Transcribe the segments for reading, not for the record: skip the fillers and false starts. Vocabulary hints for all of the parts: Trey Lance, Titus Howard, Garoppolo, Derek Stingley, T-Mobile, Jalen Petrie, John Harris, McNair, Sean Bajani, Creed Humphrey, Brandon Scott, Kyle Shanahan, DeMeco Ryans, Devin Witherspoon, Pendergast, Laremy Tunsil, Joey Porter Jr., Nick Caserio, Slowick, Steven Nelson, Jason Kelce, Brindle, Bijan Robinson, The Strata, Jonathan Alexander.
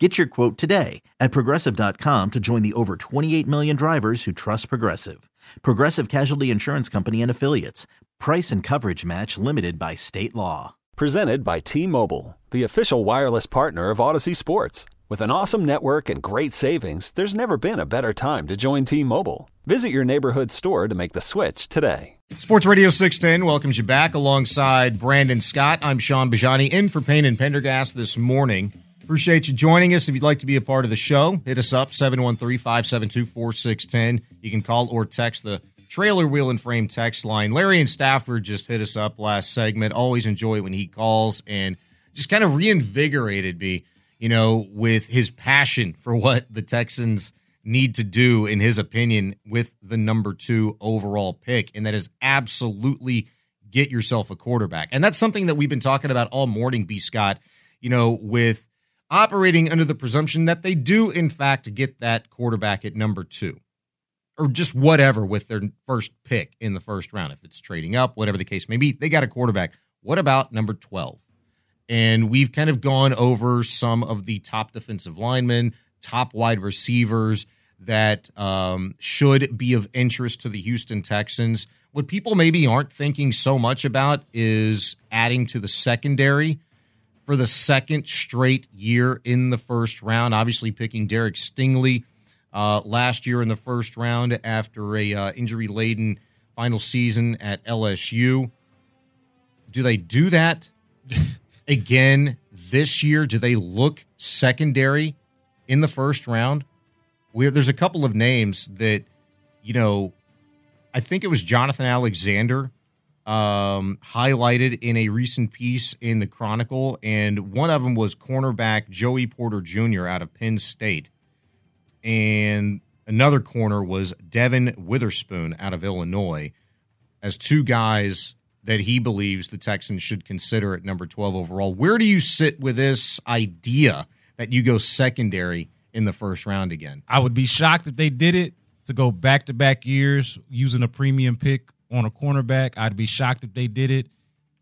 Get your quote today at Progressive.com to join the over 28 million drivers who trust Progressive. Progressive Casualty Insurance Company and Affiliates. Price and coverage match limited by state law. Presented by T-Mobile, the official wireless partner of Odyssey Sports. With an awesome network and great savings, there's never been a better time to join T-Mobile. Visit your neighborhood store to make the switch today. Sports Radio 610 welcomes you back alongside Brandon Scott. I'm Sean Bajani in for Payne and Pendergast this morning. Appreciate you joining us. If you'd like to be a part of the show, hit us up, 713-572-4610. You can call or text the Trailer Wheel and Frame text line. Larry and Stafford just hit us up last segment. Always enjoy when he calls and just kind of reinvigorated me, you know, with his passion for what the Texans need to do, in his opinion, with the number 2 overall pick. And that is absolutely get yourself a quarterback. And that's something that we've been talking about all morning, B. Scott, you know, with operating under the presumption that they do, in fact, get that quarterback at number 2 or just whatever with their first pick in the first round. If it's trading up, whatever the case may be, they got a quarterback. What about number 12? And we've kind of gone over some of the top defensive linemen, top wide receivers that should be of interest to the Houston Texans. What people maybe aren't thinking so much about is adding to the secondary for the second straight year in the first round. Obviously picking Derek Stingley last year in the first round after a injury-laden final season at LSU. Do they do that again this year? Do they look secondary in the first round? There's a couple of names that, you know, I think it was Jonathan Alexander highlighted in a recent piece in the Chronicle, and one of them was cornerback Joey Porter Jr. out of Penn State, and another corner was Devin Witherspoon out of Illinois, as two guys that he believes the Texans should consider at number 12 overall. Where do you sit with this idea that you go secondary in the first round again? I would be shocked if they did it, to go back-to-back years using a premium pick on a cornerback. I'd be shocked if they did it,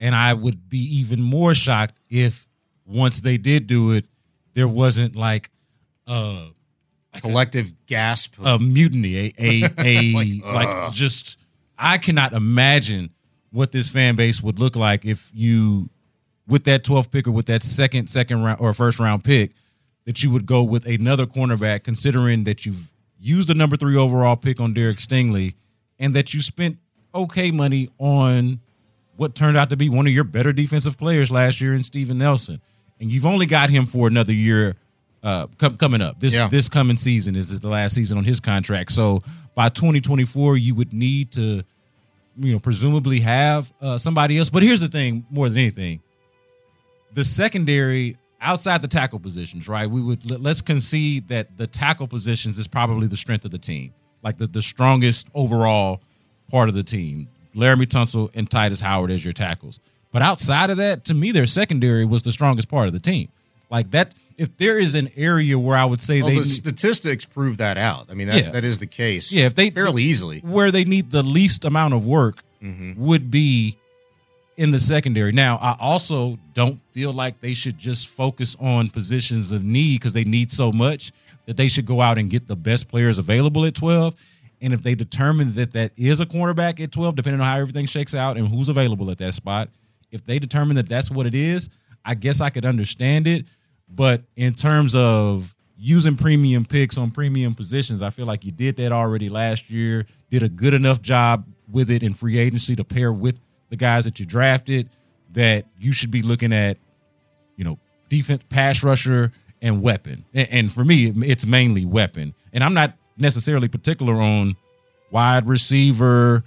and I would be even more shocked if once they did do it, there wasn't like a collective gasp, a mutiny, I cannot imagine what this fan base would look like if you, with that 12th pick or with that second round or first round pick, that you would go with another cornerback, considering that you've used the number 3 overall pick on Derek Stingley and that you spent okay money on what turned out to be one of your better defensive players last year in Steven Nelson. And you've only got him for another year coming up. This coming season is the last season on his contract. So by 2024, you would need to, you know, presumably have somebody else. But here's the thing, more than anything, the secondary outside the tackle positions, right? Let's concede that the tackle positions is probably the strength of the team, like the strongest overall part of the team, Laremy Tunsil and Titus Howard as your tackles. But outside of that, to me, their secondary was the strongest part of the team. Like that, if there is an area where I would say the statistics prove that out. I mean, that is the case. Yeah, if they fairly easily where they need the least amount of work would be in the secondary. Now, I also don't feel like they should just focus on positions of need because they need so much, that they should go out and get the best players available at 12. And if they determine that that is a cornerback at 12, depending on how everything shakes out and who's available at that spot, if they determine that that's what it is, I guess I could understand it. But in terms of using premium picks on premium positions, I feel like you did that already last year, did a good enough job with it in free agency to pair with the guys that you drafted, that you should be looking at, you know, defense, pass rusher, and weapon. And for me, it's mainly weapon. And I'm not necessarily particular on wide receiver,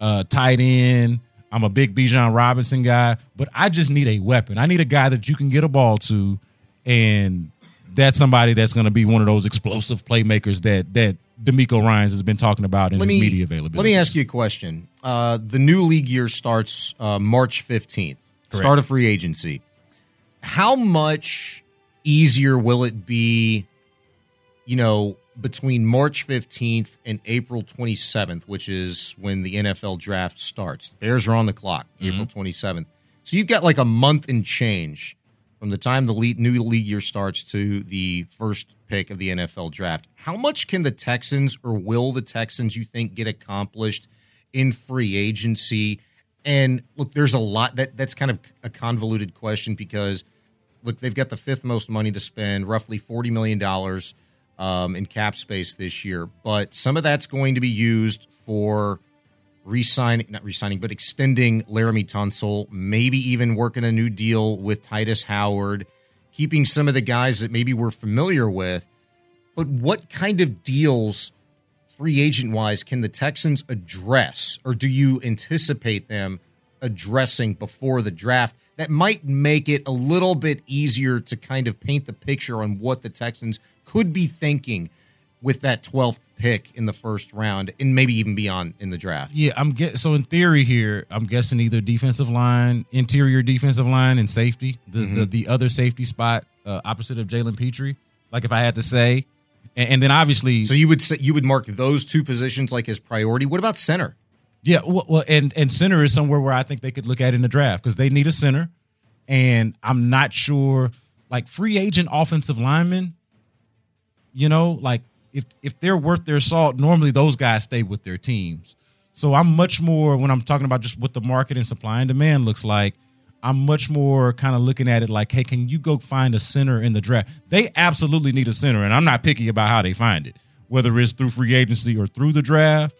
tight end. I'm a big Bijan Robinson guy, but I just need a weapon. I need a guy that you can get a ball to, and that's somebody that's going to be one of those explosive playmakers that DeMeco Ryans has been talking about in his media availability. Let me ask you a question. The new league year starts March 15th. Correct. Start of free agency. How much easier will it be, you know, between March 15th and April 27th, which is when the NFL draft starts? The Bears are on the clock, mm-hmm. April 27th. So you've got like a month and change from the time the new league year starts to the first pick of the NFL draft. How much can the Texans, or will the Texans, you think, get accomplished in free agency? And, look, there's a lot. That's kind of a convoluted question because, look, they've got the fifth most money to spend, roughly $40 million in cap space this year. But some of that's going to be used for not re-signing, but extending Laremy Tunsil, maybe even working a new deal with Titus Howard, keeping some of the guys that maybe we're familiar with. But what kind of deals, free agent-wise, can the Texans address, or do you anticipate them addressing before the draft? That might make it a little bit easier to kind of paint the picture on what the Texans could be thinking with that 12th pick in the first round and maybe even beyond in the draft. Yeah, so in theory here, I'm guessing either defensive line, interior defensive line, and safety, the other safety spot opposite of Jalen Petrie, like if I had to say. And then obviously – so you would say, you would mark those two positions like as priority. What about center? Yeah, well, and center is somewhere where I think they could look at in the draft because they need a center, and I'm not sure – like free agent offensive linemen, you know, like – If they're worth their salt, normally those guys stay with their teams. So I'm much more, when I'm talking about just what the market and supply and demand looks like, I'm much more kind of looking at it like, hey, can you go find a center in the draft? They absolutely need a center, and I'm not picky about how they find it, whether it's through free agency or through the draft.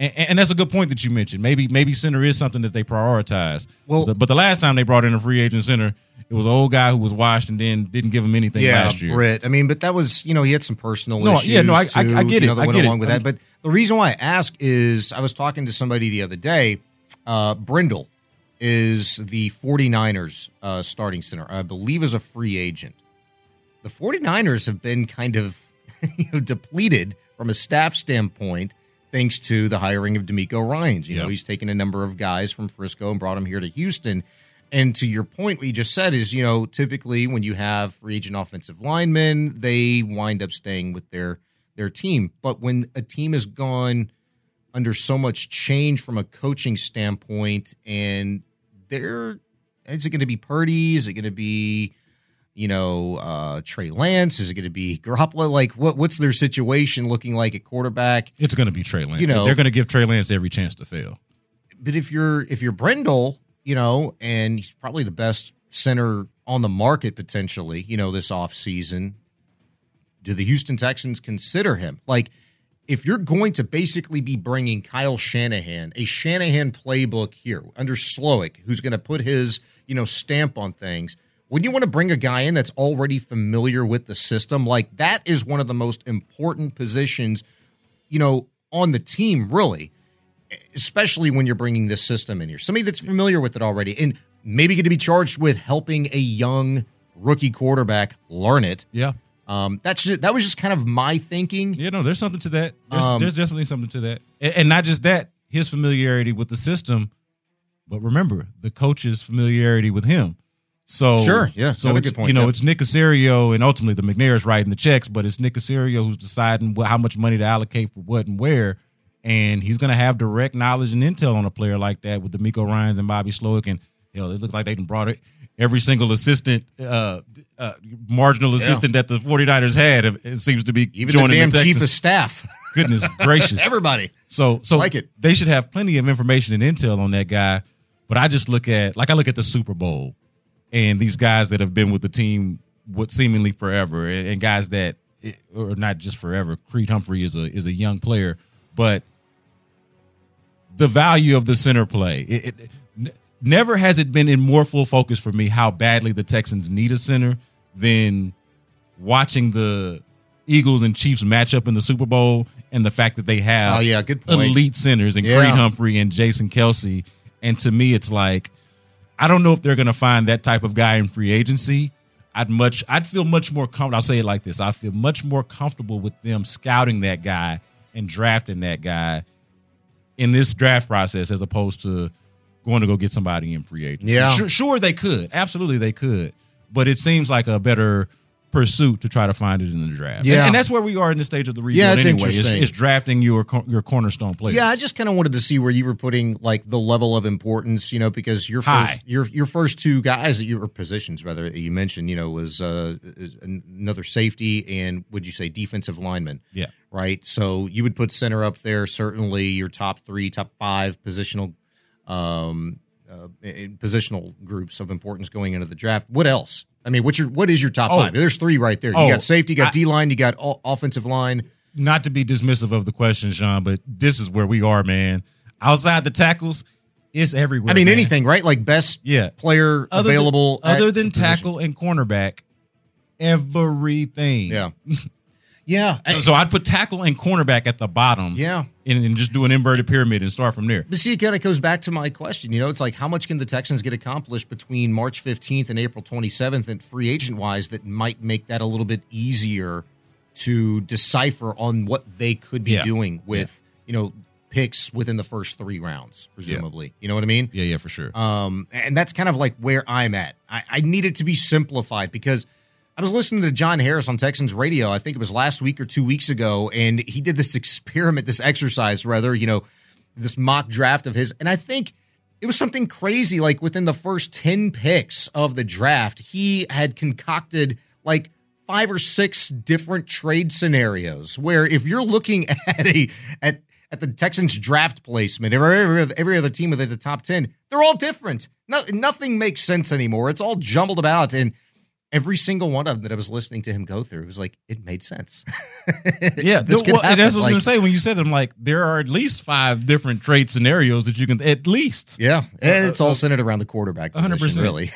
And that's a good point that you mentioned. Maybe center is something that they prioritize. Well, but the last time they brought in a free agent center, it was an old guy who was washed and then didn't give him anything last year. Yeah, Britt. I mean, but that was, you know, he had some personal issues. Yeah, no, I get it. I get along with that. But the reason why I ask is I was talking to somebody the other day. Brindle is the 49ers starting center. I believe is a free agent. The 49ers have been kind of depleted from a staff standpoint, thanks to the hiring of DeMeco Ryans. You know, he's taken a number of guys from Frisco and brought them here to Houston. And to your point, what you just said is, you know, typically when you have free agent offensive linemen, they wind up staying with their team. But when a team has gone under so much change from a coaching standpoint, and is it going to be Purdy? Is it going to be, Trey Lance? Is it going to be Garoppolo? Like, what's their situation looking like at quarterback? It's going to be Trey Lance. You know, they're going to give Trey Lance every chance to fail. But if you're Brindle, and he's probably the best center on the market potentially, this offseason, do the Houston Texans consider him? Like, if you're going to basically be bringing Kyle Shanahan, a Shanahan playbook here under Slowick, who's going to put his, stamp on things, when you want to bring a guy in that's already familiar with the system, like that is one of the most important positions, on the team, really, especially when you're bringing this system in here. Somebody that's familiar with it already and maybe going to be charged with helping a young rookie quarterback learn it. Yeah. That was just kind of my thinking. Yeah, no, there's something to that. There's definitely something to that. And not just that, his familiarity with the system, but remember, the coach's familiarity with him. So sure, yeah. So that's a good point, it's Nick Caserio, and ultimately the McNair is writing the checks, but it's Nick Caserio who's deciding how much money to allocate for what and where, and he's going to have direct knowledge and intel on a player like that with DeMeco Ryans and Bobby Slowick, and it looks like they done brought it. Every single assistant, marginal assistant that the 49ers had, it seems to be even joining the damn chief of staff. Goodness gracious, everybody. So like it. They should have plenty of information and intel on that guy. But I just look at the Super Bowl. And these guys that have been with the team seemingly forever, and guys that or not just forever. Creed Humphrey is a young player, but the value of the center play, never has it been in more full focus for me how badly the Texans need a center than watching the Eagles and Chiefs matchup in the Super Bowl and the fact that they have elite centers and Creed Humphrey and Jason Kelce. And to me, it's like, I don't know if they're going to find that type of guy in free agency. I'd feel much more comfortable. I'll say it like this. I feel much more comfortable with them scouting that guy and drafting that guy in this draft process as opposed to going to go get somebody in free agency. Yeah. Sure, they could. Absolutely, they could. But it seems like a better pursuit to try to find it in the draft. Yeah. And that's where we are in the stage of the rebuild anyway. It's drafting your cornerstone players. Yeah, I just kind of wanted to see where you were putting like the level of importance, you know, because your first two guys that you were positions rather that you mentioned, you know, was another safety and would you say defensive lineman? Yeah. Right? So you would put center up there, certainly your top 3, top 5 positional groups of importance going into the draft. What else? I mean, what is your top 5? There's 3 right there. You got safety, you got D-line, you got offensive line. Not to be dismissive of the question, Sean, but this is where we are, man. Outside the tackles, it's everywhere. I mean, anything, right? Like best player available. Other than tackle and cornerback, everything. Yeah. Yeah. So I'd put tackle and cornerback at the bottom. Yeah. And just do an inverted pyramid and start from there. But see, it kind of goes back to my question. You know, it's like how much can the Texans get accomplished between March 15th and April 27th and free agent-wise that might make that a little bit easier to decipher on what they could be doing with, you know, picks within the first 3 rounds, presumably. Yeah. You know what I mean? Yeah, yeah, for sure. And that's kind of like where I'm at. I need it to be simplified because I was listening to John Harris on Texans radio, I think it was last week or 2 weeks ago, and he did this experiment, this exercise rather, you know, this mock draft of his. And I think it was something crazy, like within the first 10 picks of the draft, he had concocted like 5 or 6 different trade scenarios where if you're looking at the Texans draft placement, every other team within the top 10, they're all different. Nothing makes sense anymore. It's all jumbled about and every single one of them that I was listening to him go through, it was like, it made sense. Yeah. And that's what I was going to say when you said them, like, there are at least 5 different trade scenarios that you can, at least. Yeah. And it's all centered around the quarterback position, 100%. Really.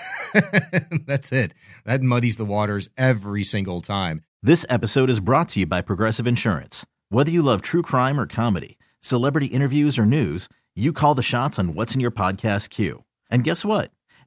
That's it. That muddies the waters every single time. This episode is brought to you by Progressive Insurance. Whether you love true crime or comedy, celebrity interviews or news, you call the shots on what's in your podcast queue. And guess what?